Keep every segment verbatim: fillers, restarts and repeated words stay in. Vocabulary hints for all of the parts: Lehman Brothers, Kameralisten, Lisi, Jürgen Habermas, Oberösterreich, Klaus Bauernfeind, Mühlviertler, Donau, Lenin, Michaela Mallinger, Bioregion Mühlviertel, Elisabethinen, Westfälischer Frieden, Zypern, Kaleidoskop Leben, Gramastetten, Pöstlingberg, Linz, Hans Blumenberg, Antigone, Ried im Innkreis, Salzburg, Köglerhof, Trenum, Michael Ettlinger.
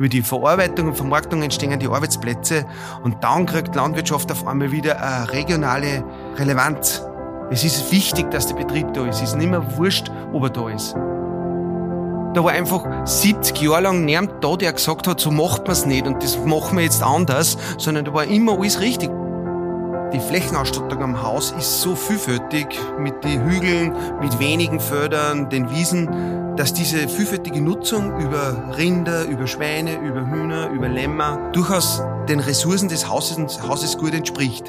Über die Verarbeitung und Vermarktung entstehen die Arbeitsplätze und dann kriegt Landwirtschaft auf einmal wieder eine regionale Relevanz. Es ist wichtig, dass der Betrieb da ist. Es ist nicht mehr wurscht, ob er da ist. Da war einfach siebzig Jahre lang niemand da, der gesagt hat, so macht man es nicht und das machen wir jetzt anders, sondern da war immer alles richtig. Die Flächenausstattung am Haus ist so vielfältig mit den Hügeln, mit wenigen Feldern, den Wiesen, dass diese vielfältige Nutzung über Rinder, über Schweine, über Hühner, über Lämmer durchaus den Ressourcen des Hauses, des Hauses gut entspricht.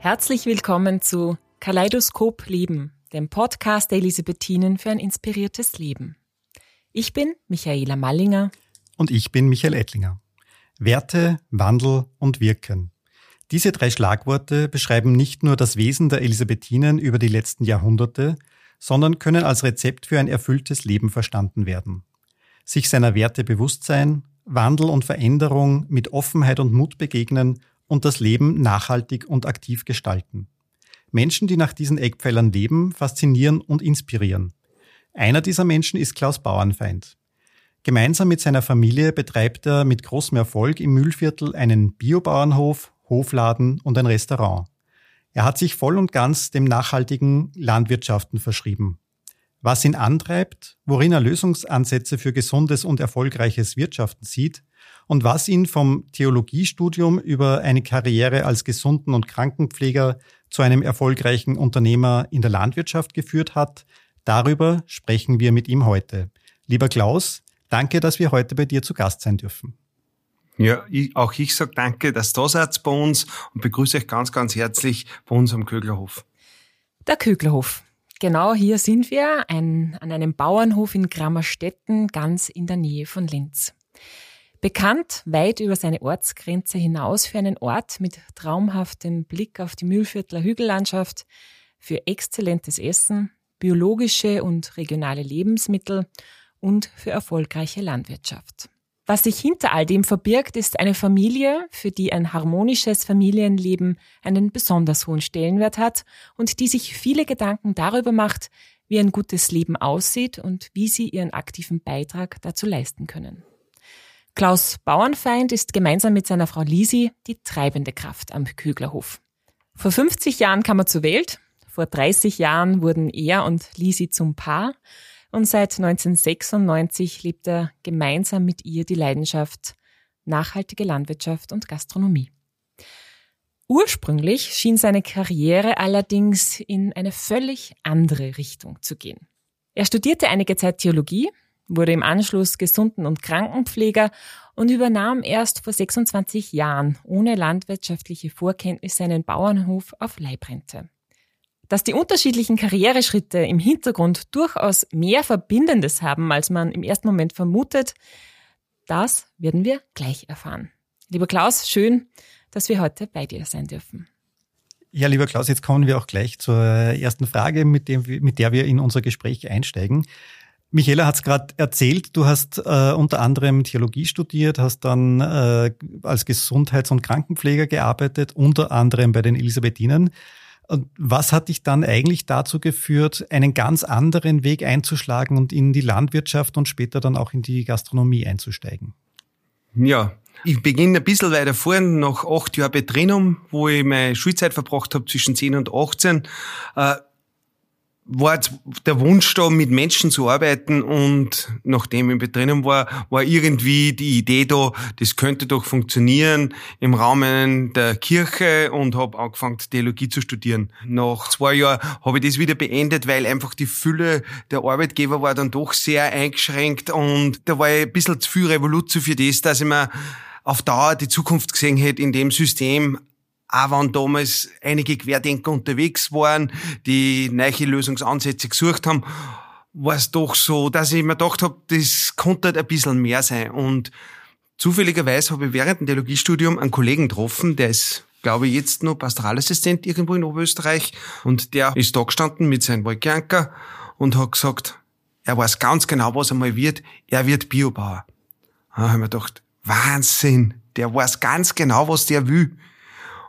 Herzlich willkommen zu Kaleidoskop Leben, dem Podcast der Elisabethinen für ein inspiriertes Leben. Ich bin Michaela Mallinger. Und ich bin Michael Ettlinger. Werte, Wandel und Wirken. Diese drei Schlagworte beschreiben nicht nur das Wesen der Elisabethinen über die letzten Jahrhunderte, sondern können als Rezept für ein erfülltes Leben verstanden werden. Sich seiner Werte bewusst sein, Wandel und Veränderung mit Offenheit und Mut begegnen und das Leben nachhaltig und aktiv gestalten. Menschen, die nach diesen Eckpfeilern leben, faszinieren und inspirieren. Einer dieser Menschen ist Klaus Bauernfeind. Gemeinsam mit seiner Familie betreibt er mit großem Erfolg im Mühlviertel einen Biobauernhof, Hofladen und ein Restaurant. Er hat sich voll und ganz dem nachhaltigen Landwirtschaften verschrieben. Was ihn antreibt, worin er Lösungsansätze für gesundes und erfolgreiches Wirtschaften sieht und was ihn vom Theologiestudium über eine Karriere als Gesunden- und Krankenpfleger zu einem erfolgreichen Unternehmer in der Landwirtschaft geführt hat, darüber sprechen wir mit ihm heute. Lieber Klaus, danke, dass wir heute bei dir zu Gast sein dürfen. Ja, ich, auch ich sage danke, dass ihr da seid bei uns und begrüße euch ganz, ganz herzlich bei uns am Köglerhof. Der Köglerhof. Genau hier sind wir, ein, an einem Bauernhof in Gramastetten, ganz in der Nähe von Linz. Bekannt weit über seine Ortsgrenze hinaus für einen Ort mit traumhaftem Blick auf die Mühlviertler Hügellandschaft, für exzellentes Essen, biologische und regionale Lebensmittel und für erfolgreiche Landwirtschaft. Was sich hinter all dem verbirgt, ist eine Familie, für die ein harmonisches Familienleben einen besonders hohen Stellenwert hat und die sich viele Gedanken darüber macht, wie ein gutes Leben aussieht und wie sie ihren aktiven Beitrag dazu leisten können. Klaus Bauernfeind ist gemeinsam mit seiner Frau Lisi die treibende Kraft am Köglerhof. Vor fünfzig Jahren kam er zur Welt, vor dreißig Jahren wurden er und Lisi zum Paar. Und seit neunzehnhundertsechsundneunzig lebt er gemeinsam mit ihr die Leidenschaft nachhaltige Landwirtschaft und Gastronomie. Ursprünglich schien seine Karriere allerdings in eine völlig andere Richtung zu gehen. Er studierte einige Zeit Theologie, wurde im Anschluss Gesunden- und Krankenpfleger und übernahm erst vor sechsundzwanzig Jahren ohne landwirtschaftliche Vorkenntnisse einen Bauernhof auf Leibrente. Dass die unterschiedlichen Karriereschritte im Hintergrund durchaus mehr Verbindendes haben, als man im ersten Moment vermutet, das werden wir gleich erfahren. Lieber Klaus, schön, dass wir heute bei dir sein dürfen. Ja, lieber Klaus, jetzt kommen wir auch gleich zur ersten Frage, mit dem, mit der wir in unser Gespräch einsteigen. Michaela hat es gerade erzählt, du hast äh, unter anderem Theologie studiert, hast dann äh, als Gesundheits- und Krankenpfleger gearbeitet, unter anderem bei den Elisabethinen. Und was hat dich dann eigentlich dazu geführt, einen ganz anderen Weg einzuschlagen und in die Landwirtschaft und später dann auch in die Gastronomie einzusteigen? Ja, ich beginne ein bisschen weiter vorn, nach acht Jahren bei Trenum, wo ich meine Schulzeit verbracht habe, zwischen zehn und achtzehn, äh, war der Wunsch da, mit Menschen zu arbeiten, und nachdem ich bei Trenum war, war irgendwie die Idee da, das könnte doch funktionieren im Rahmen der Kirche, und habe angefangen, Theologie zu studieren. Nach zwei Jahren habe ich das wieder beendet, weil einfach die Fülle der Arbeitgeber war dann doch sehr eingeschränkt und da war ich ein bisschen zu viel Revolution für das, dass ich mir auf Dauer die Zukunft gesehen hätte in dem System. Auch wenn damals einige Querdenker unterwegs waren, die neue Lösungsansätze gesucht haben, war es doch so, dass ich mir gedacht habe, das konnte ein bisschen mehr sein. Und zufälligerweise habe ich während dem Theologiestudium einen Kollegen getroffen, der ist, glaube ich, jetzt noch Pastoralassistent irgendwo in Oberösterreich. Und der ist da gestanden mit seinem Wolkeanker und hat gesagt, er weiß ganz genau, was er mal wird, er wird Biobauer. Da habe ich mir gedacht, Wahnsinn, der weiß ganz genau, was der will.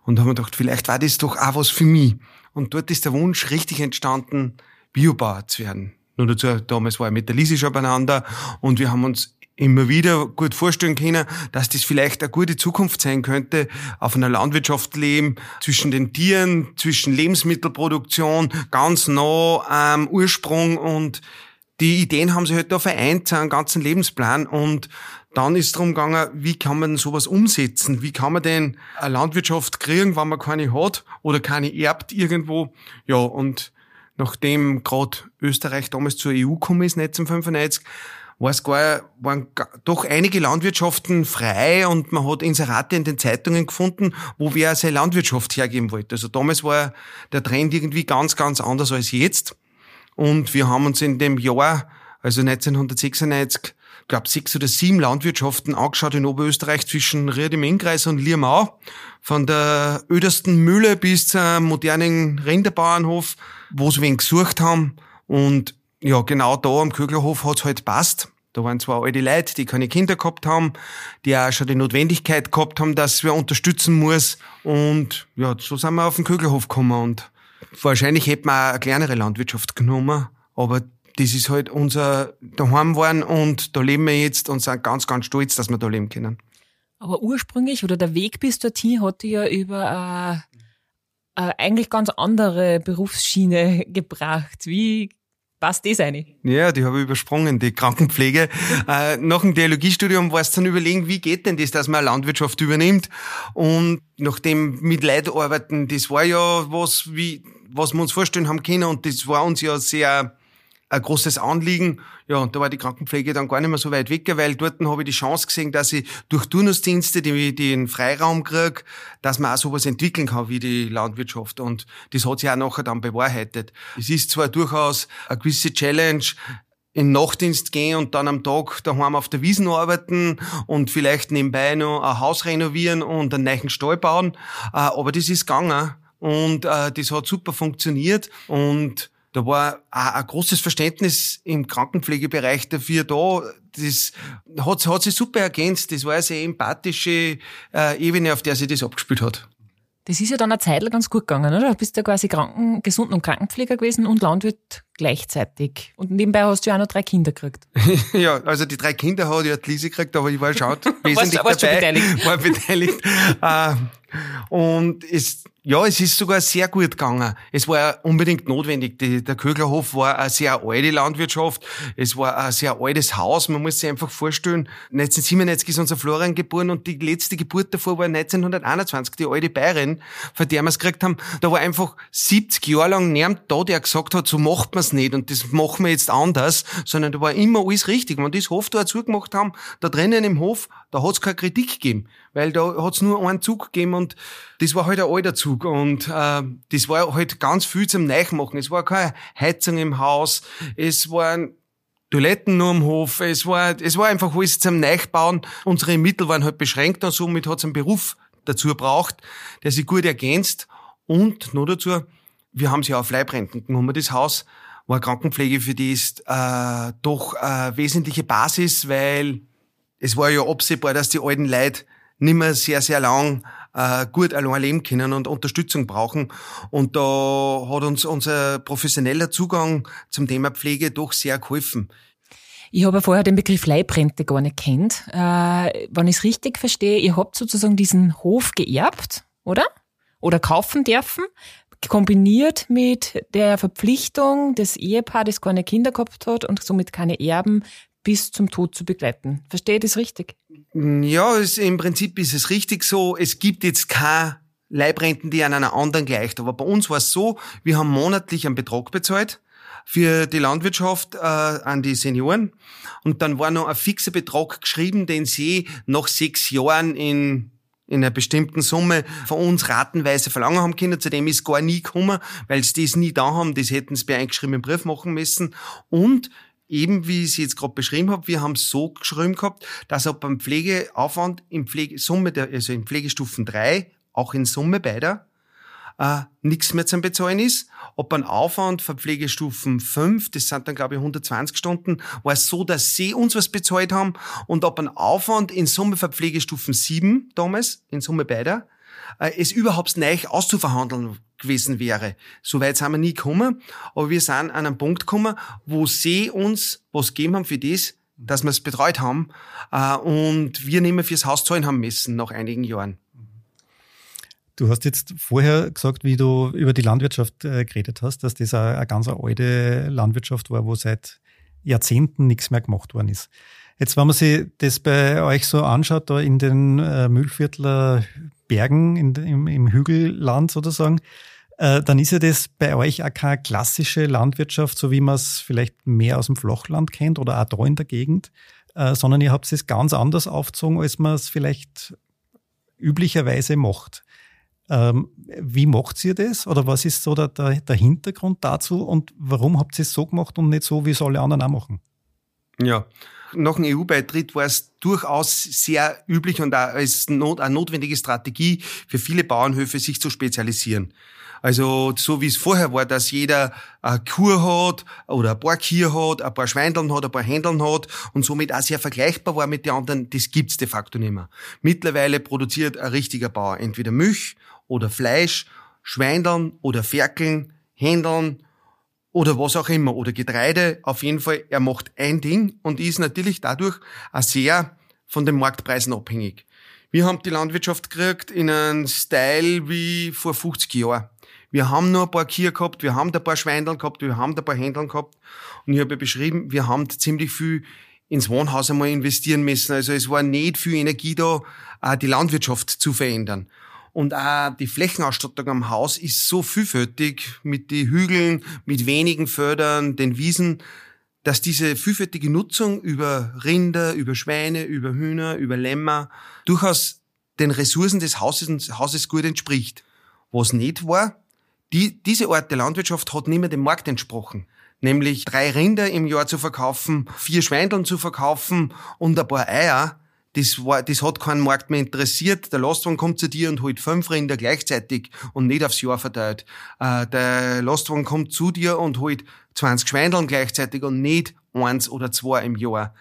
Und da haben wir gedacht, vielleicht war das doch auch was für mich. Und dort ist der Wunsch richtig entstanden, Biobauer zu werden. Nur dazu, damals war ich mit der Lisi schon beieinander und wir haben uns immer wieder gut vorstellen können, dass das vielleicht eine gute Zukunft sein könnte, auf einer Landwirtschaft leben, zwischen den Tieren, zwischen Lebensmittelproduktion, ganz nah am Ursprung, und die Ideen haben sich halt da vereint, einen ganzen Lebensplan, und dann ist es darum gegangen, wie kann man sowas umsetzen? Wie kann man denn eine Landwirtschaft kriegen, wenn man keine hat oder keine erbt irgendwo? Ja, und nachdem gerade Österreich damals zur E U gekommen ist, neunzehnhundertfünfundneunzig, war's gar, waren doch einige Landwirtschaften frei, und man hat Inserate in den Zeitungen gefunden, wo wer seine Landwirtschaft hergeben wollte. Also damals war der Trend irgendwie ganz, ganz anders als jetzt. Und wir haben uns in dem Jahr, also neunzehnhundertsechsundneunzig, ich glaube, sechs oder sieben Landwirtschaften angeschaut in Oberösterreich zwischen Ried im Innkreis und Liermau. Von der ödersten Mühle bis zum modernen Rinderbauernhof, wo sie wen gesucht haben. Und ja, genau da am Köglerhof hat's halt passt. Da waren zwar alte Leute, die keine Kinder gehabt haben, die auch schon die Notwendigkeit gehabt haben, dass wir unterstützen muss. Und ja, so sind wir auf den Köglerhof gekommen. Und wahrscheinlich hätten wir auch eine kleinere Landwirtschaft genommen, aber das ist halt unser Daheim waren, und da leben wir jetzt und sind ganz, ganz stolz, dass wir da leben können. Aber ursprünglich, oder der Weg bis dorthin, hat dich ja über eine, eine eigentlich ganz andere Berufsschiene gebracht. Wie passt das rein? Ja, die habe ich übersprungen, die Krankenpflege. Nach dem Theologiestudium war es dann überlegen, wie geht denn das, dass man eine Landwirtschaft übernimmt? Und nachdem mit Leuten arbeiten, das war ja was, wie, was wir uns vorstellen haben können, und das war uns ja sehr ein großes Anliegen. Ja, und da war die Krankenpflege dann gar nicht mehr so weit weg, weil dort habe ich die Chance gesehen, dass ich durch Turnusdienste die, die einen Freiraum kriege, dass man auch sowas entwickeln kann wie die Landwirtschaft. Und das hat sich auch nachher dann bewahrheitet. Es ist zwar durchaus eine gewisse Challenge, in den Nachtdienst gehen und dann am Tag daheim auf der Wiesen arbeiten und vielleicht nebenbei noch ein Haus renovieren und einen neuen Stall bauen, aber das ist gegangen, und das hat super funktioniert, und da war ein großes Verständnis im Krankenpflegebereich dafür da. Das hat, hat sich super ergänzt. Das war eine sehr empathische äh, Ebene, auf der sich das abgespielt hat. Das ist ja dann eine Zeit lang ganz gut gegangen, oder? Du bist ja quasi Kranken-, Gesund- und Krankenpfleger gewesen und Landwirt gleichzeitig. Und nebenbei hast du ja auch noch drei Kinder gekriegt. Ja, also die drei Kinder hat ja die Lisi gekriegt, aber ich war schon wesentlich warst, warst dabei. Beteiligt. War beteiligt. uh, und es, ja, es ist sogar sehr gut gegangen. Es war unbedingt notwendig. Die, der Köglerhof war eine sehr alte Landwirtschaft. Es war ein sehr altes Haus. Man muss sich einfach vorstellen, neunzehnhundertsiebenundneunzig ist unser Florian geboren, und die letzte Geburt davor war neunzehnhunderteinundzwanzig, die alte Bayerin, von der wir es gekriegt haben. Da war einfach siebzig Jahre lang niemand da, der gesagt hat, so macht man es nicht und das machen wir jetzt anders, sondern da war immer alles richtig. Wenn die das Hoftor zugemacht haben, da drinnen im Hof, da hat es keine Kritik gegeben, weil da hat es nur einen Zug gegeben, und das war halt ein alter Zug. Und äh, das war halt ganz viel zum Neichmachen. Es war keine Heizung im Haus, es waren Toiletten nur am Hof, es war, es war einfach alles zum Neichbauen. Unsere Mittel waren halt beschränkt, und somit hat es einen Beruf dazu gebraucht, der sich gut ergänzt. Und noch dazu, wir haben es ja auf Leibrenten genommen, das Haus war Krankenpflege, für die ist äh, doch äh, wesentliche Basis, weil es war ja absehbar, dass die alten Leute nicht mehr sehr, sehr lang äh, gut allein leben können und Unterstützung brauchen. Und da hat uns unser professioneller Zugang zum Thema Pflege doch sehr geholfen. Ich habe ja vorher den Begriff Leibrente gar nicht gekannt. Äh, wenn ich es richtig verstehe, ihr habt sozusagen diesen Hof geerbt, oder? Oder kaufen dürfen, kombiniert mit der Verpflichtung des Ehepaars, das keine Kinder gehabt hat und somit keine Erben, bis zum Tod zu begleiten. Verstehe ich das richtig? Ja, es, im Prinzip ist es richtig so. Es gibt jetzt keine Leibrenten, die an einer anderen gleicht. Aber bei uns war es so, wir haben monatlich einen Betrag bezahlt für die Landwirtschaft äh, an die Senioren. Und dann war noch ein fixer Betrag geschrieben, den sie nach sechs Jahren in in einer bestimmten Summe von uns ratenweise verlangen haben können. Zu dem ist gar nie gekommen, weil sie das nie da haben. Das hätten sie bei eingeschriebenen Brief machen müssen. Und eben, wie ich es jetzt gerade beschrieben habe, wir haben es so geschrieben gehabt, dass auch beim Pflegeaufwand in Pflegesumme, also in Pflegestufen drei, auch in Summe beider, äh, nichts mehr zum Bezahlen ist. Ob ein Aufwand für Pflegestufen fünf, das sind dann, glaube ich, hundertzwanzig Stunden, war es so, dass sie uns was bezahlt haben. Und ob ein Aufwand in Summe für Pflegestufen sieben damals, in Summe beider, äh, es überhaupt neu auszuverhandeln gewesen wäre. So weit sind wir nie gekommen, aber wir sind an einen Punkt gekommen, wo sie uns was gegeben haben für das, dass wir es betreut haben. Äh, und wir nicht mehr fürs Haus zahlen haben müssen nach einigen Jahren. Du hast jetzt vorher gesagt, wie du über die Landwirtschaft äh, geredet hast, dass das eine, eine ganz alte Landwirtschaft war, wo seit Jahrzehnten nichts mehr gemacht worden ist. Jetzt, wenn man sich das bei euch so anschaut, da in den äh, Mühlviertler Bergen, in, im, im Hügelland sozusagen, äh, dann ist ja das bei euch auch keine klassische Landwirtschaft, so wie man es vielleicht mehr aus dem Flachland kennt oder auch da in der Gegend, äh, sondern ihr habt es ganz anders aufgezogen, als man es vielleicht üblicherweise macht. Ähm, wie macht ihr das? Oder was ist so der, der, der Hintergrund dazu? Und warum habt ihr es so gemacht und nicht so, wie es alle anderen auch machen? Ja, nach dem E U-Beitritt war es durchaus sehr üblich und auch als not, eine notwendige Strategie für viele Bauernhöfe, sich zu spezialisieren. Also so wie es vorher war, dass jeder eine Kur hat oder ein paar Kühe hat, ein paar Schweindeln hat, ein paar Händeln hat und somit auch sehr vergleichbar war mit den anderen, das gibt's de facto nicht mehr. Mittlerweile produziert ein richtiger Bauer entweder Milch oder Fleisch, Schweindeln oder Ferkeln, Händeln oder was auch immer, oder Getreide. Auf jeden Fall, er macht ein Ding und ist natürlich dadurch auch sehr von den Marktpreisen abhängig. Wir haben die Landwirtschaft gekriegt in einem Style wie vor fünfzig Jahren. Wir haben noch ein paar Kühe gehabt, wir haben da ein paar Schweindeln gehabt, wir haben da ein paar Händeln gehabt. Und ich habe ja beschrieben, wir haben ziemlich viel ins Wohnhaus einmal investieren müssen. Also es war nicht viel Energie da, die Landwirtschaft zu verändern. Und auch die Flächenausstattung am Haus ist so vielfältig mit den Hügeln, mit wenigen Feldern, den Wiesen, dass diese vielfältige Nutzung über Rinder, über Schweine, über Hühner, über Lämmer durchaus den Ressourcen des Hauses, Hauses gut entspricht. Was nicht war, die, diese Art der Landwirtschaft hat nicht mehr dem Markt entsprochen. Nämlich drei Rinder im Jahr zu verkaufen, vier Schweindeln zu verkaufen und ein paar Eier. Das war, das hat keinen Markt mehr interessiert. Der Lastwagen kommt zu dir und holt fünf Rinder gleichzeitig und nicht aufs Jahr verteilt. Äh, der Lastwagen kommt zu dir und holt zwanzig Schweindeln gleichzeitig und nicht eins oder zwei im Jahr.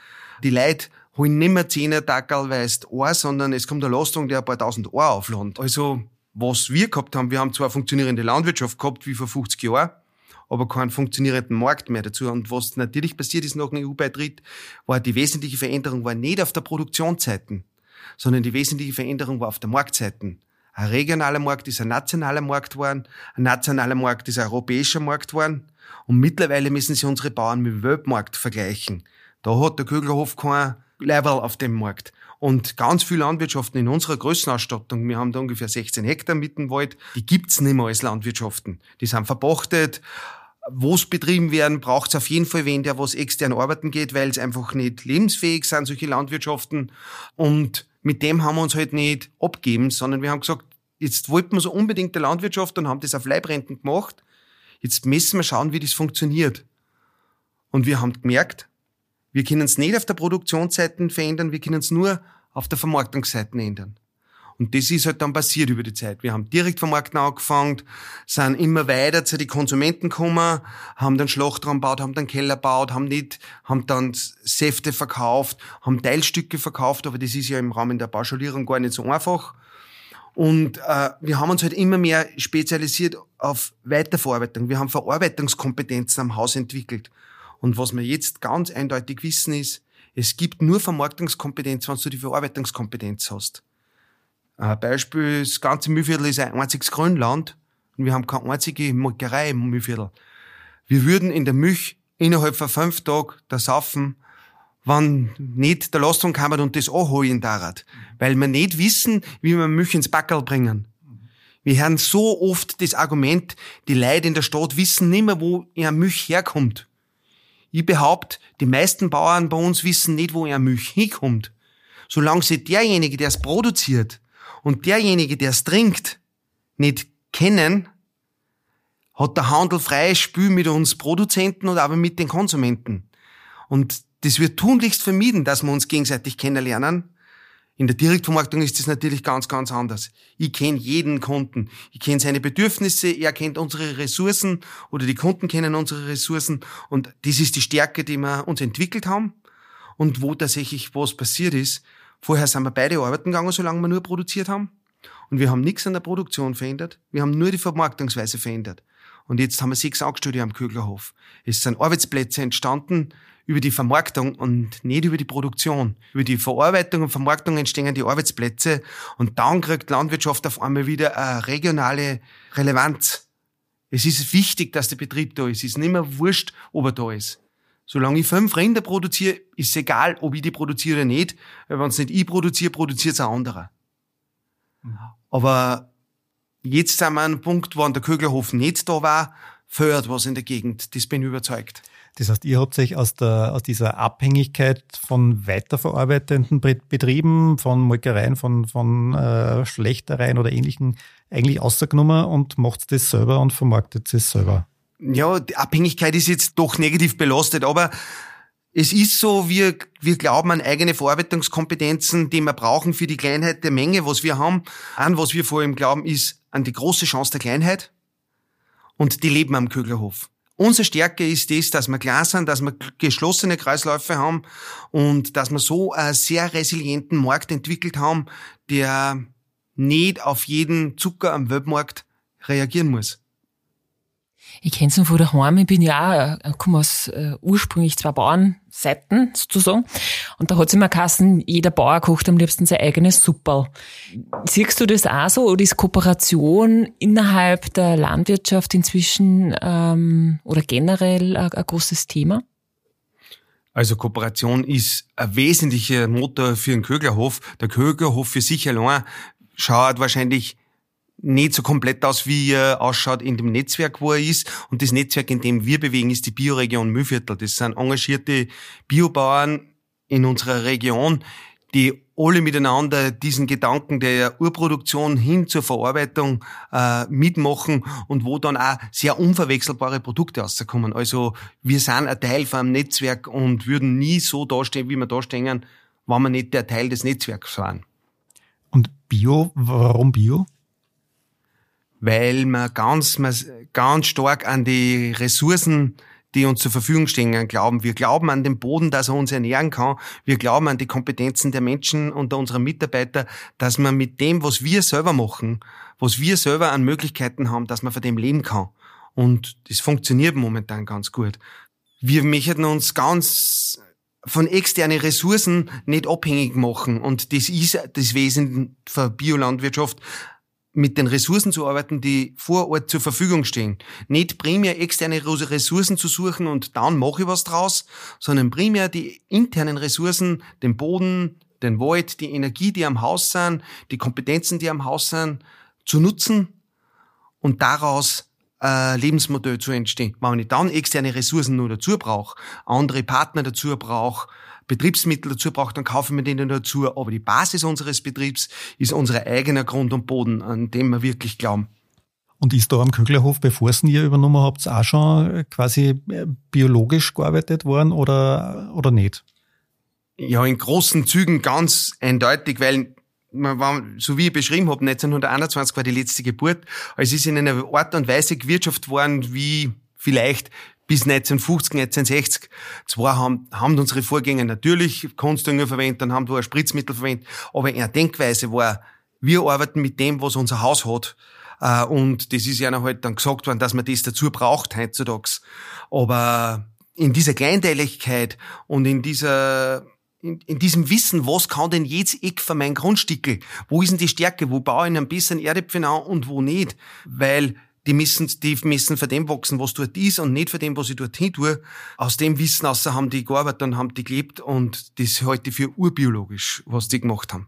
Die Leute holen nicht mehr zehner Dackerl, weißt ein, sondern es kommt der Lastwagen, der ein paar tausend Euro auflandet. Also, was wir gehabt haben, wir haben zwar eine funktionierende Landwirtschaft gehabt, wie vor fünfzig Jahren, aber keinen funktionierenden Markt mehr dazu. Und was natürlich passiert ist nach dem E U-Beitritt, war die wesentliche Veränderung war nicht auf der Produktionsseite, sondern die wesentliche Veränderung war auf der Marktseite. Ein regionaler Markt ist ein nationaler Markt geworden, ein nationaler Markt ist ein europäischer Markt geworden und mittlerweile müssen sie unsere Bauern mit dem Weltmarkt vergleichen. Da hat der Köglerhof kein Level auf dem Markt. Und ganz viele Landwirtschaften in unserer Größenausstattung, wir haben da ungefähr sechzehn Hektar mitten im Wald, die gibt's nicht mehr als Landwirtschaften. Die sind verpachtet. Wo es betrieben werden, braucht's auf jeden Fall wen, der was extern arbeiten geht, weil es einfach nicht lebensfähig sind, solche Landwirtschaften. Und mit dem haben wir uns halt nicht abgegeben, sondern wir haben gesagt, jetzt wollten wir so unbedingt die Landwirtschaft und haben das auf Leibrenten gemacht. Jetzt müssen wir schauen, wie das funktioniert. Und wir haben gemerkt, wir können es nicht auf der Produktionsseite verändern, wir können es nur auf der Vermarktungsseite ändern. Und das ist halt dann passiert über die Zeit. Wir haben direkt vermarkten angefangen, sind immer weiter zu den Konsumenten gekommen, haben dann Schlachtraum gebaut, haben dann Keller gebaut, haben nicht, haben dann Säfte verkauft, haben Teilstücke verkauft, aber das ist ja im Rahmen der Pauschalierung gar nicht so einfach. Und äh, wir haben uns halt immer mehr spezialisiert auf Weiterverarbeitung. Wir haben Verarbeitungskompetenzen am Haus entwickelt. Und was wir jetzt ganz eindeutig wissen ist, es gibt nur Vermarktungskompetenz, wenn du die Verarbeitungskompetenz hast. Ein Beispiel, das ganze Mühlviertel ist ein einziges Grünland und wir haben keine einzige Molkerei im Mühlviertel. Wir würden in der Milch innerhalb von fünf Tagen da saufen, wenn nicht der Lastwagen kommt und das anholen darf, weil wir nicht wissen, wie wir Milch ins Backerl bringen. Wir hören so oft das Argument, die Leute in der Stadt wissen nicht mehr, wo ihre Milch herkommt. Ich behaupte, die meisten Bauern bei uns wissen nicht, wo ihre Milch hinkommt. Solange sie derjenige, der es produziert, und derjenige, der es trinkt, nicht kennen, hat der Handel freies Spiel mit uns Produzenten und aber mit den Konsumenten. Und das wird tunlichst vermieden, dass wir uns gegenseitig kennenlernen. In der Direktvermarktung ist das natürlich ganz, ganz anders. Ich kenne jeden Kunden. Ich kenne seine Bedürfnisse, er kennt unsere Ressourcen oder die Kunden kennen unsere Ressourcen. Und das ist die Stärke, die wir uns entwickelt haben und wo tatsächlich was passiert ist. Vorher sind wir beide arbeiten gegangen, solange wir nur produziert haben. Und wir haben nichts an der Produktion verändert. Wir haben nur die Vermarktungsweise verändert. Und jetzt haben wir sechs Angestellte am Köglerhof. Es sind Arbeitsplätze entstanden über die Vermarktung und nicht über die Produktion. Über die Verarbeitung und Vermarktung entstehen die Arbeitsplätze und dann kriegt Landwirtschaft auf einmal wieder eine regionale Relevanz. Es ist wichtig, dass der Betrieb da ist. Es ist nicht mehr wurscht, ob er da ist. Solange ich fünf Rinder produziere, ist es egal, ob ich die produziere oder nicht. Wenn es nicht ich produziere, produziert es ein anderer. Aber jetzt sind wir an einem Punkt, wo der Köglerhof nicht da war, fördert was in der Gegend. Das bin ich überzeugt. Das heißt, ihr habt euch aus, der, aus dieser Abhängigkeit von weiterverarbeitenden Betrieben, von Molkereien, von, von äh, Schlechtereien oder Ähnlichem eigentlich rausgenommen und macht das selber und vermarktet es selber. Ja, die Abhängigkeit ist jetzt doch negativ belastet, aber es ist so, wir, wir glauben an eigene Verarbeitungskompetenzen, die wir brauchen für die Kleinheit der Menge, was wir haben. An was wir vor allem glauben, ist an die große Chance der Kleinheit und die leben am Köglerhof. Unsere Stärke ist das, dass wir klar sind, dass wir geschlossene Kreisläufe haben und dass wir so einen sehr resilienten Markt entwickelt haben, der nicht auf jeden Zucker am Weltmarkt reagieren muss. Ich kenne es von daheim, ich bin ja auch, komme aus äh, ursprünglich zwei Bauernseiten sozusagen und da hat es immer geheißen, jeder Bauer kocht am liebsten sein eigenes Supperl. Siehst du das auch so oder ist Kooperation innerhalb der Landwirtschaft inzwischen ähm, oder generell ein, ein großes Thema? Also Kooperation ist ein wesentlicher Motor für den Köglerhof. Der Köglerhof für sich allein schaut wahrscheinlich nicht so komplett aus, wie er ausschaut in dem Netzwerk, wo er ist. Und das Netzwerk, in dem wir bewegen, ist die Bioregion Mühlviertel. Das sind engagierte Biobauern in unserer Region, die alle miteinander diesen Gedanken der Urproduktion hin zur Verarbeitung äh, mitmachen und wo dann auch sehr unverwechselbare Produkte rauskommen. Also wir sind ein Teil von einem Netzwerk und würden nie so dastehen, wie wir dastehen, wenn wir nicht der Teil des Netzwerks waren. Und Bio, warum Bio? Weil wir ganz, ganz stark an die Ressourcen, die uns zur Verfügung stehen, glauben. Wir glauben an den Boden, dass er uns ernähren kann. Wir glauben an die Kompetenzen der Menschen und unserer Mitarbeiter, dass man mit dem, was wir selber machen, was wir selber an Möglichkeiten haben, dass man von dem leben kann. Und das funktioniert momentan ganz gut. Wir möchten uns ganz von externen Ressourcen nicht abhängig machen. Und das ist das Wesen von Biolandwirtschaft, mit den Ressourcen zu arbeiten, die vor Ort zur Verfügung stehen. Nicht primär externe Ressourcen zu suchen und dann mache ich was draus, sondern primär die internen Ressourcen, den Boden, den Wald, die Energie, die am Haus sind, die Kompetenzen, die am Haus sind, zu nutzen und daraus ein Lebensmodell zu entstehen. Wenn ich dann externe Ressourcen nur dazu brauche, andere Partner dazu brauche, Betriebsmittel dazu braucht, dann kaufen wir denen dazu. Aber die Basis unseres Betriebs ist unser eigener Grund und Boden, an dem wir wirklich glauben. Und ist da am Köglerhof, bevor es ihr übernommen habt, auch schon quasi biologisch gearbeitet worden oder, oder nicht? Ja, in großen Zügen ganz eindeutig, weil man war, so wie ich beschrieben habe, neunzehnhunderteinundzwanzig war die letzte Geburt. Es ist in einer Art und Weise gewirtschaftet worden, wie vielleicht bis neunzehnhundertfünfzig, neunzehnhundertsechzig. Zwar haben, haben unsere Vorgänger natürlich Kunstdünger verwendet, dann haben wir Spritzmittel verwendet, aber in der Denkweise war, wir arbeiten mit dem, was unser Haus hat. Und das ist ja noch halt dann gesagt worden, dass man das dazu braucht heutzutage. Aber in dieser Kleinteiligkeit und in dieser, in, in diesem Wissen, was kann denn jetzt ich für meinen Grundstückel? Wo ist denn die Stärke? Wo baue ich ein bisschen Erdäpfel an und wo nicht? Weil Die müssen, die müssen von dem wachsen, was dort ist und nicht von dem, was ich dort hin tue. Aus dem Wissen aus haben die gearbeitet und haben die gelebt und das halte ich für urbiologisch, was die gemacht haben.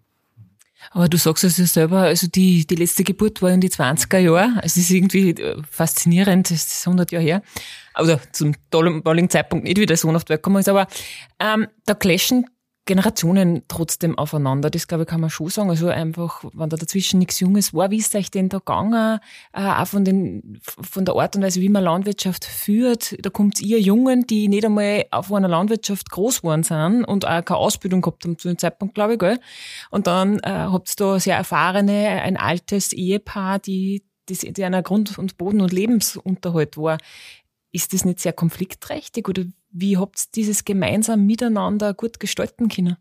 Aber du sagst es ja selber, also die, die letzte Geburt war in die zwanziger Jahre. Es ist irgendwie faszinierend, das ist hundert Jahre her. Oder zum damaligen Zeitpunkt nicht, wie der Sohn auf die Welt gekommen ist, aber, ähm, da clashen Generationen trotzdem aufeinander. Das, glaube ich, kann man schon sagen. Also einfach, wenn da dazwischen nichts Junges war, wie ist euch denn da gegangen? Äh, auch von, den, von der Art und Weise, wie man Landwirtschaft führt. Da kommt ihr Jungen, die nicht einmal auf einer Landwirtschaft groß geworden sind und auch keine Ausbildung gehabt haben zu dem Zeitpunkt, glaube ich, gell? Und dann äh, habt ihr da sehr erfahrene, ein altes Ehepaar, die, das in einer Grund- und Boden- und Lebensunterhalt war. Ist das nicht sehr konfliktträchtig oder wie habt ihr dieses gemeinsam miteinander gut gestalten können?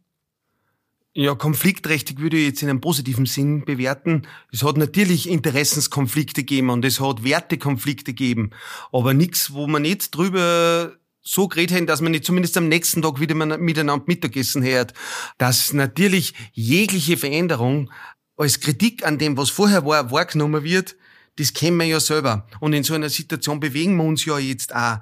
Ja, konfliktträchtig würde ich jetzt in einem positiven Sinn bewerten. Es hat natürlich Interessenskonflikte gegeben und es hat Wertekonflikte gegeben, aber nichts, wo man nicht drüber so geredet haben, dass man nicht zumindest am nächsten Tag wieder miteinander Mittagessen hört, dass natürlich jegliche Veränderung als Kritik an dem, was vorher war, wahrgenommen wird, das kennen wir ja selber. Und in so einer Situation bewegen wir uns ja jetzt auch.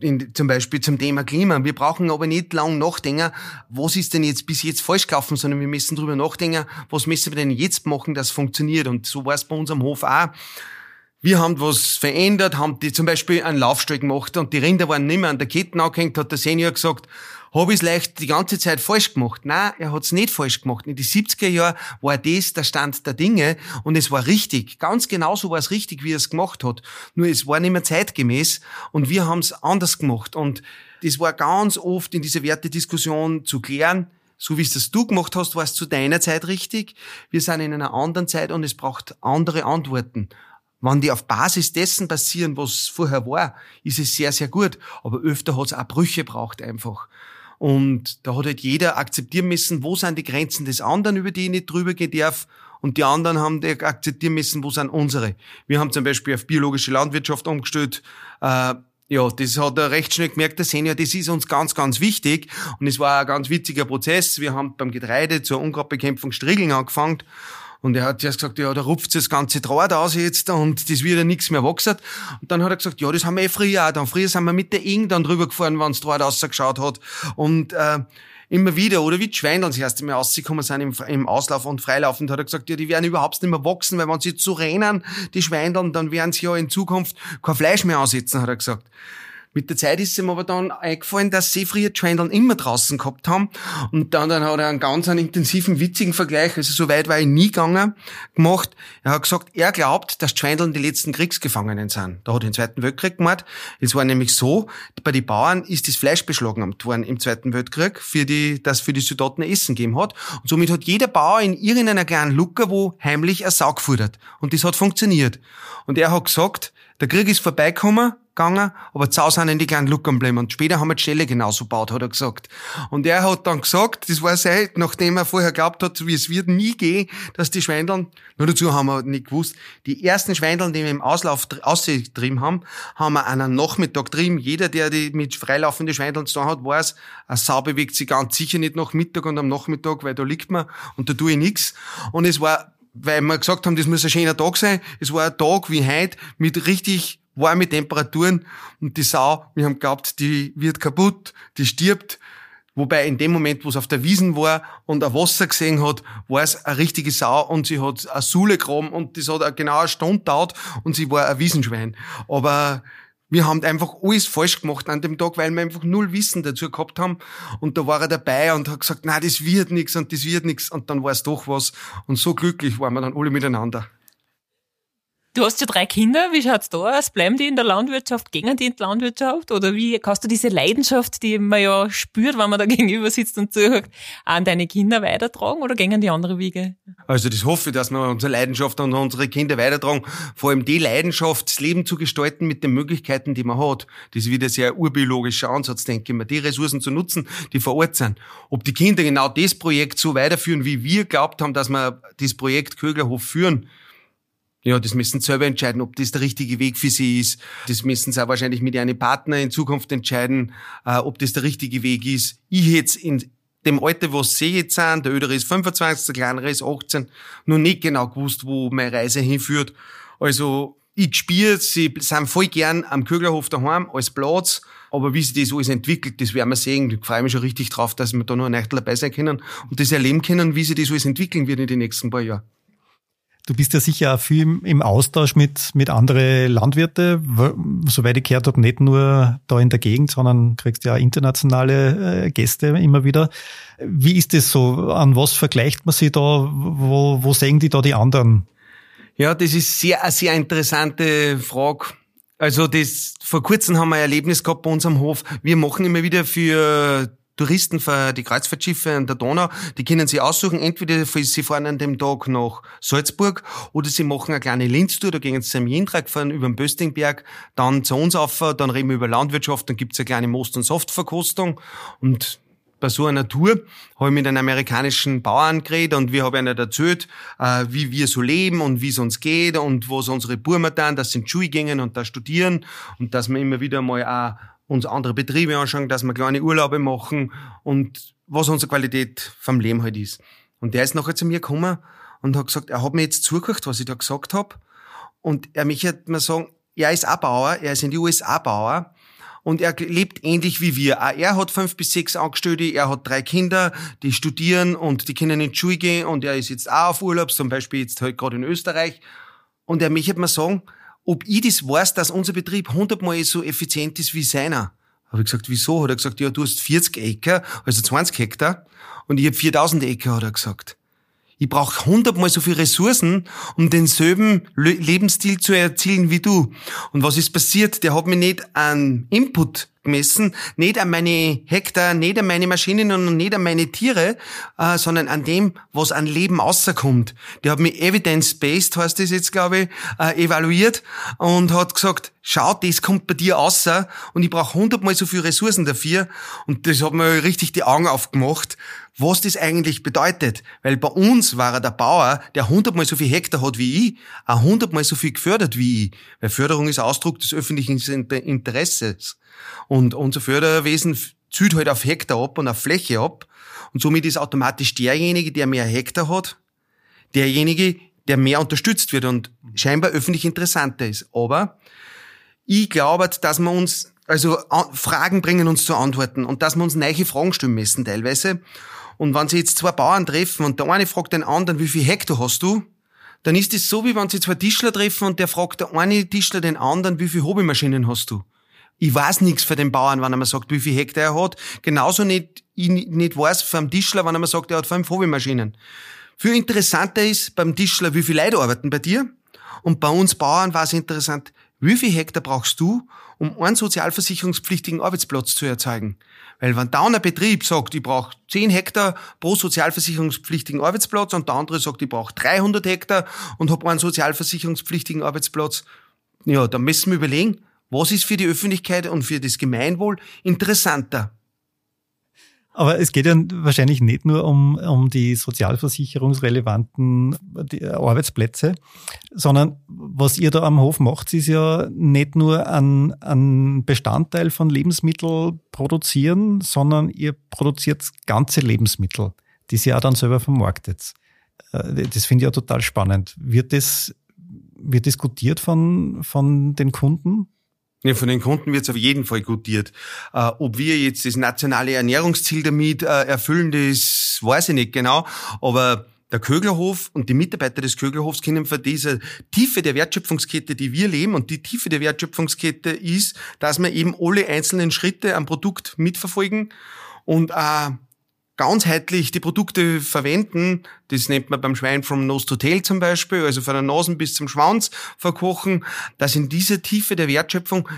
In, zum Beispiel zum Thema Klima. Wir brauchen aber nicht lang nachdenken, was ist denn jetzt bis jetzt falsch gelaufen, sondern wir müssen drüber nachdenken, was müssen wir denn jetzt machen, dass es funktioniert. Und so war es bei uns am Hof auch. Wir haben was verändert, haben die zum Beispiel einen Laufstall gemacht und die Rinder waren nicht mehr an der Kette angehängt, hat der Senior gesagt, habe ich es leicht die ganze Zeit falsch gemacht? Nein, er hat es nicht falsch gemacht. In den siebziger Jahren war das der Stand der Dinge und es war richtig. Ganz genauso war es richtig, wie er es gemacht hat. Nur es war nicht mehr zeitgemäß und wir haben es anders gemacht. Und das war ganz oft in dieser Wertediskussion zu klären, so wie es das du gemacht hast, war es zu deiner Zeit richtig. Wir sind in einer anderen Zeit und es braucht andere Antworten. Wenn die auf Basis dessen passieren, was vorher war, ist es sehr, sehr gut. Aber öfter hat es auch Brüche braucht einfach. Und da hat halt jeder akzeptieren müssen, wo sind die Grenzen des anderen, über die ich nicht drüber gehen darf. Und die anderen haben akzeptieren müssen, wo sind unsere. Wir haben zum Beispiel auf biologische Landwirtschaft umgestellt. Äh, ja, das hat er recht schnell gemerkt, der Senior, das ist uns ganz, ganz wichtig. Und es war ein ganz witziger Prozess. Wir haben beim Getreide zur Unkrautbekämpfung Striegeln angefangen. Und er hat zuerst gesagt, ja, da rupft das ganze Draht aus jetzt und das wird ja nichts mehr wachsen. Und dann hat er gesagt, ja, das haben wir eh früher auch dann. Früher sind wir mit der Ing dann drüber gefahren, wenn das Draht rausgeschaut hat. Und äh, immer wieder, oder wie die Schweine das erste Mal rausgekommen sind im, im Auslauf und Freilauf. Und hat er gesagt, ja, die werden überhaupt nicht mehr wachsen, weil wenn sie jetzt so rennen, die Schweine, dann werden sie ja in Zukunft kein Fleisch mehr ansetzen, hat er gesagt. Mit der Zeit ist ihm aber dann eingefallen, dass sie früher die Schweindeln immer draußen gehabt haben. Und dann, dann hat er einen ganz einen intensiven, witzigen Vergleich, also so weit war ich nie gegangen, gemacht. Er hat gesagt, er glaubt, dass die Schweindeln die letzten Kriegsgefangenen sind. Da hat er den Zweiten Weltkrieg gemacht. Es war nämlich so, bei den Bauern ist das Fleisch beschlagnahmt worden im Zweiten Weltkrieg, für die, das für die Soldaten Essen gegeben hat. Und somit hat jeder Bauer in irgendeiner kleinen Lucke, wo heimlich eine Sau gefordert. Und das hat funktioniert. Und er hat gesagt, der Krieg ist vorbeigekommen, gegangen, aber zu Hause sind in die kleinen Luckern geblieben. Und später haben wir die Ställe genauso gebaut, hat er gesagt. Und er hat dann gesagt, das war sein, nachdem er vorher geglaubt hat, wie es wird nie gehen, dass die Schweindeln, nur dazu haben wir nicht gewusst, die ersten Schweindeln, die wir im Auslauf ausgetrieben haben, haben wir einen Nachmittag getrieben. Jeder, der die mit freilaufenden Schweindeln zu tun hat, weiß, eine Sau bewegt sich ganz sicher nicht nach Mittag und am Nachmittag, weil da liegt man und da tue ich nichts. Und es war, weil wir gesagt haben, das muss ein schöner Tag sein. Es war ein Tag wie heute mit richtig warmen Temperaturen und die Sau, wir haben geglaubt, die wird kaputt, die stirbt. Wobei in dem Moment, wo es auf der Wiesen war und ein Wasser gesehen hat, war es eine richtige Sau und sie hat eine Sule gegraben und das hat genau eine Stunde gedauert und sie war ein Wiesenschwein. Aber wir haben einfach alles falsch gemacht an dem Tag, weil wir einfach null Wissen dazu gehabt haben. Und da war er dabei und hat gesagt, nein, das wird nichts und das wird nichts. Und dann war es doch was. Und so glücklich waren wir dann alle miteinander. Du hast ja drei Kinder. Wie schaut's da aus? Bleiben die in der Landwirtschaft? Gehen die in die Landwirtschaft? Oder wie kannst du diese Leidenschaft, die man ja spürt, wenn man da gegenüber sitzt und zuhört, an deine Kinder weitertragen? Oder gehen die andere Wege? Also das hoffe ich, dass wir unsere Leidenschaft an unsere Kinder weitertragen. Vor allem die Leidenschaft, das Leben zu gestalten mit den Möglichkeiten, die man hat. Das ist wieder ein sehr urbiologischer Ansatz, denke ich mir. Die Ressourcen zu nutzen, die vor Ort sind. Ob die Kinder genau das Projekt so weiterführen, wie wir geglaubt haben, dass wir das Projekt Köglerhof führen, ja, das müssen sie selber entscheiden, ob das der richtige Weg für sie ist. Das müssen sie auch wahrscheinlich mit ihren Partner in Zukunft entscheiden, äh, ob das der richtige Weg ist. Ich jetzt in dem Alter, was sie jetzt sind, der Ältere ist fünfundzwanzig, der Kleinere ist achtzehn, noch nicht genau gewusst, wo meine Reise hinführt. Also ich spüre, sie sind voll gern am Köglerhof daheim als Platz. Aber wie sich das alles entwickelt, das werden wir sehen. Ich freue mich schon richtig drauf, dass wir da noch ein Nächtel dabei sein können und das erleben können, wie sich das alles entwickeln wird in den nächsten paar Jahren. Du bist ja sicher auch viel im Austausch mit mit anderen Landwirten, soweit ich gehört habe, nicht nur da in der Gegend, sondern kriegst ja auch internationale Gäste immer wieder. Wie ist das so? An was vergleicht man sich da? Wo, wo sehen die da die anderen? Ja, das ist sehr, eine sehr interessante Frage. Also das, vor kurzem haben wir ein Erlebnis gehabt bei uns am Hof. Wir machen immer wieder für Touristen für die Kreuzfahrtschiffe an der Donau, die können sich aussuchen, entweder sie fahren an dem Tag nach Salzburg oder sie machen eine kleine Linz-Tour, da gehen sie zum Jendrag, fahren über den Pöstlingberg, dann zu uns rauf, dann reden wir über Landwirtschaft, dann gibt's eine kleine Most- und Saftverkostung und bei so einer Tour habe ich mit einem amerikanischen Bauern geredet und wir haben ihnen erzählt, wie wir so leben und wie es uns geht und was unsere Burma tun, dass sie in die Schule gehen und da studieren und dass wir immer wieder mal auch uns andere Betriebe anschauen, dass wir kleine Urlaube machen und was unsere Qualität vom Leben halt ist. Und der ist nachher zu mir gekommen und hat gesagt, er hat mir jetzt zugehört, was ich da gesagt habe. Und er möchte mir sagen, er ist auch Bauer, er ist in die U S A Bauer und er lebt ähnlich wie wir. Auch er hat fünf bis sechs Angestellte, er hat drei Kinder, die studieren und die können in die Schule gehen und er ist jetzt auch auf Urlaub, zum Beispiel jetzt halt gerade in Österreich. Und er möchte mir sagen, ob ich das weiß, dass unser Betrieb hundertmal so effizient ist wie seiner. Habe ich gesagt, wieso? Hat er gesagt, ja, du hast vierzig Äcker, also zwanzig Hektar und ich habe viertausend Äcker, hat er gesagt. Ich brauche hundertmal so viele Ressourcen, um denselben Le- Lebensstil zu erzielen wie du. Und was ist passiert? Der hat mich nicht an Input gemessen, nicht an meine Hektar, nicht an meine Maschinen und nicht an meine Tiere, äh, sondern an dem, was an Leben rauskommt. Der hat mich evidence-based, heißt das jetzt, glaube ich, äh, evaluiert und hat gesagt, schau, das kommt bei dir raus und ich brauche hundertmal so viele Ressourcen dafür. Und das hat mir richtig die Augen aufgemacht, was das eigentlich bedeutet. Weil bei uns war er der Bauer, der hundertmal so viel Hektar hat wie ich, auch hundertmal so viel gefördert wie ich. Weil Förderung ist Ausdruck des öffentlichen Interesses. Und unser Förderwesen zieht halt auf Hektar ab und auf Fläche ab. Und somit ist automatisch derjenige, der mehr Hektar hat, derjenige, der mehr unterstützt wird und scheinbar öffentlich interessanter ist. Aber ich glaube, dass wir uns, also Fragen bringen uns zu Antworten und dass wir uns neue Fragen stellen müssen teilweise. Und wenn sie jetzt zwei Bauern treffen und der eine fragt den anderen, wie viel Hektar hast du, dann ist es so, wie wenn sie zwei Tischler treffen und der fragt der eine Tischler den anderen, wie viel Hobbymaschinen hast du. Ich weiß nichts von den Bauern, wenn er mir sagt, wie viel Hektar er hat. Genauso nicht, ich nicht weiß vom Tischler, wenn er mir sagt, er hat fünf Hobbymaschinen. Viel interessanter ist beim Tischler, wie viele Leute arbeiten bei dir. Und bei uns Bauern war es interessant, wie viel Hektar brauchst du, um einen sozialversicherungspflichtigen Arbeitsplatz zu erzeugen? Weil wenn da ein Betrieb sagt, ich brauche zehn Hektar pro sozialversicherungspflichtigen Arbeitsplatz und der andere sagt, ich brauche dreihundert Hektar und habe einen sozialversicherungspflichtigen Arbeitsplatz, ja, dann müssen wir überlegen, was ist für die Öffentlichkeit und für das Gemeinwohl interessanter? Aber es geht ja wahrscheinlich nicht nur um, um die sozialversicherungsrelevanten Arbeitsplätze, sondern was ihr da am Hof macht, ist ja nicht nur ein, ein Bestandteil von Lebensmitteln produzieren, sondern ihr produziert ganze Lebensmittel, die ihr auch dann selber vermarktet. Das finde ich ja total spannend. Wird das, wird diskutiert von, von den Kunden? Ja, von den Kunden wird's auf jeden Fall gutiert. Äh, ob wir jetzt das nationale Ernährungsziel damit äh, erfüllen, das weiß ich nicht genau. Aber der Köglerhof und die Mitarbeiter des Köglerhofs können von dieser Tiefe der Wertschöpfungskette, die wir leben, und die Tiefe der Wertschöpfungskette ist, dass wir eben alle einzelnen Schritte am Produkt mitverfolgen und äh, ganzheitlich die Produkte verwenden. Das nennt man beim Schwein from nose to tail zum Beispiel, also von der Nase bis zum Schwanz verkochen, dass in dieser Tiefe der Wertschöpfung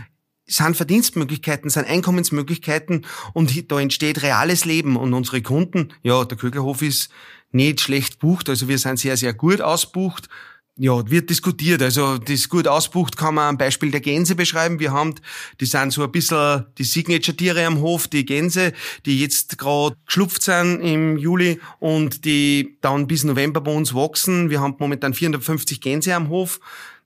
sind Verdienstmöglichkeiten, sind Einkommensmöglichkeiten und da entsteht reales Leben. Und unsere Kunden, ja, der Köglerhof ist nicht schlecht bucht, also wir sind sehr, sehr gut ausbucht. Ja, wird diskutiert. Also das gut ausbucht kann man am Beispiel der Gänse beschreiben. Wir haben, die sind so ein bisschen die Signature-Tiere am Hof, die Gänse, die jetzt gerade geschlupft sind im Juli und die dann bis November bei uns wachsen. Wir haben momentan vierhundertfünfzig Gänse am Hof.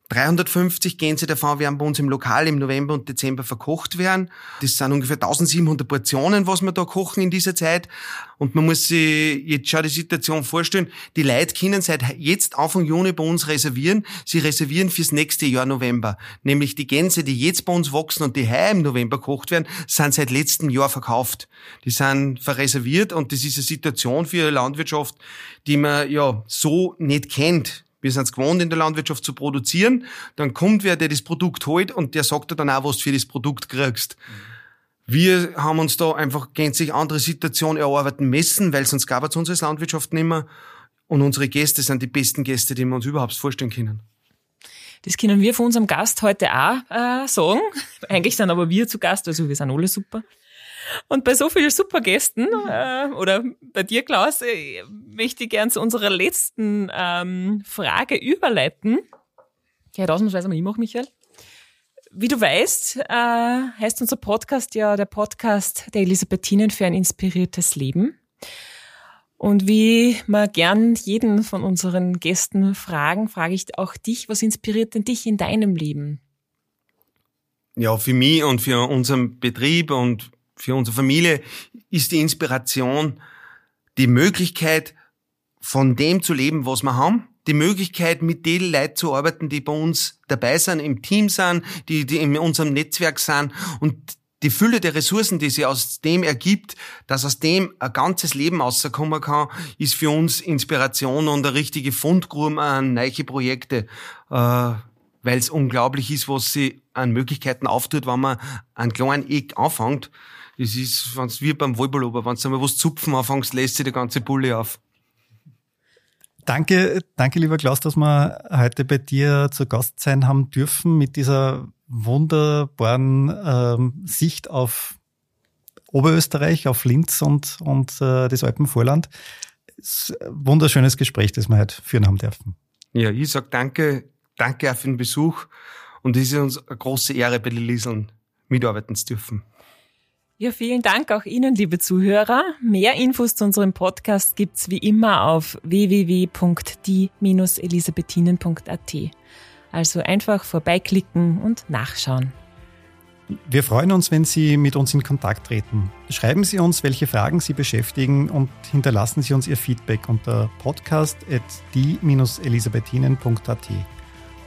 dreihundertfünfzig Gänse davon werden bei uns im Lokal im November und Dezember verkocht werden. Das sind ungefähr eintausendsiebenhundert Portionen, was wir da kochen in dieser Zeit. Und man muss sich jetzt schon die Situation vorstellen, die Leute können seit jetzt Anfang Juni bei uns reservieren. Sie reservieren fürs nächste Jahr November. Nämlich die Gänse, die jetzt bei uns wachsen und die heuer im November gekocht werden, sind seit letztem Jahr verkauft. Die sind verreserviert und das ist eine Situation für die Landwirtschaft, die man ja so nicht kennt. Wir sind es gewohnt, in der Landwirtschaft zu produzieren. Dann kommt wer, der das Produkt holt und der sagt dir dann auch, was du für das Produkt kriegst. Wir haben uns da einfach gänzlich andere Situation erarbeiten müssen, weil sonst gab es uns als Landwirtschaft nicht mehr. Und unsere Gäste sind die besten Gäste, die wir uns überhaupt vorstellen können. Das können wir von unserem Gast heute auch äh, sagen. Eigentlich sind aber wir zu Gast, also wir sind alle super. Und bei so vielen super Gästen, äh, oder bei dir, Klaus, äh, möchte ich gern zu unserer letzten ähm, Frage überleiten. Ja, ausnahmsweise mal ich mache, Michael. Wie du weißt, äh, heißt unser Podcast ja der Podcast der Elisabethinen für ein inspiriertes Leben. Und wie wir gern jeden von unseren Gästen fragen, frage ich auch dich, was inspiriert denn dich in deinem Leben? ja, für mich und für unseren Betrieb und für unsere Familie ist die Inspiration die Möglichkeit, von dem zu leben, was wir haben. Die Möglichkeit, mit den Leuten zu arbeiten, die bei uns dabei sind, im Team sind, die, die in unserem Netzwerk sind. Und die Fülle der Ressourcen, die sich aus dem ergibt, dass aus dem ein ganzes Leben rauskommen kann, ist für uns Inspiration und eine richtige Fundgrube an neue Projekte, äh, weil es unglaublich ist, was sie an Möglichkeiten auftut, wenn man einen kleinen Eck anfängt. Das ist, wenn es wie beim Volleyball, wenn es einmal was zupfen anfängst, lässt sich der ganze Bulle auf. Danke, danke, lieber Klaus, dass wir heute bei dir zu Gast sein haben dürfen mit dieser wunderbaren ähm, Sicht auf Oberösterreich, auf Linz und, und äh, das Alpenvorland. Das wunderschönes Gespräch, das wir heute führen haben dürfen. Ja, ich sag danke, danke auch für den Besuch und es ist uns eine große Ehre, bei den Lieseln mitarbeiten zu dürfen. Ja, vielen Dank auch Ihnen, liebe Zuhörer. Mehr Infos zu unserem Podcast gibt's wie immer auf w w w punkt die Bindestrich elisabethinen punkt a t. Also einfach vorbeiklicken und nachschauen. Wir freuen uns, wenn Sie mit uns in Kontakt treten. Schreiben Sie uns, welche Fragen Sie beschäftigen und hinterlassen Sie uns Ihr Feedback unter podcast at die Bindestrich elisabethinen punkt a t.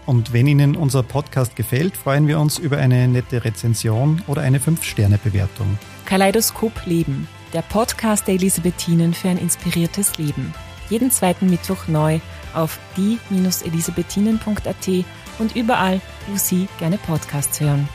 Und wenn Ihnen unser Podcast gefällt, freuen wir uns über eine nette Rezension oder eine fünf Sterne Bewertung. Kaleidoskop Leben, der Podcast der Elisabethinen für ein inspiriertes Leben. Jeden zweiten Mittwoch neu auf die Bindestrich elisabethinen punkt a t und überall, wo Sie gerne Podcasts hören.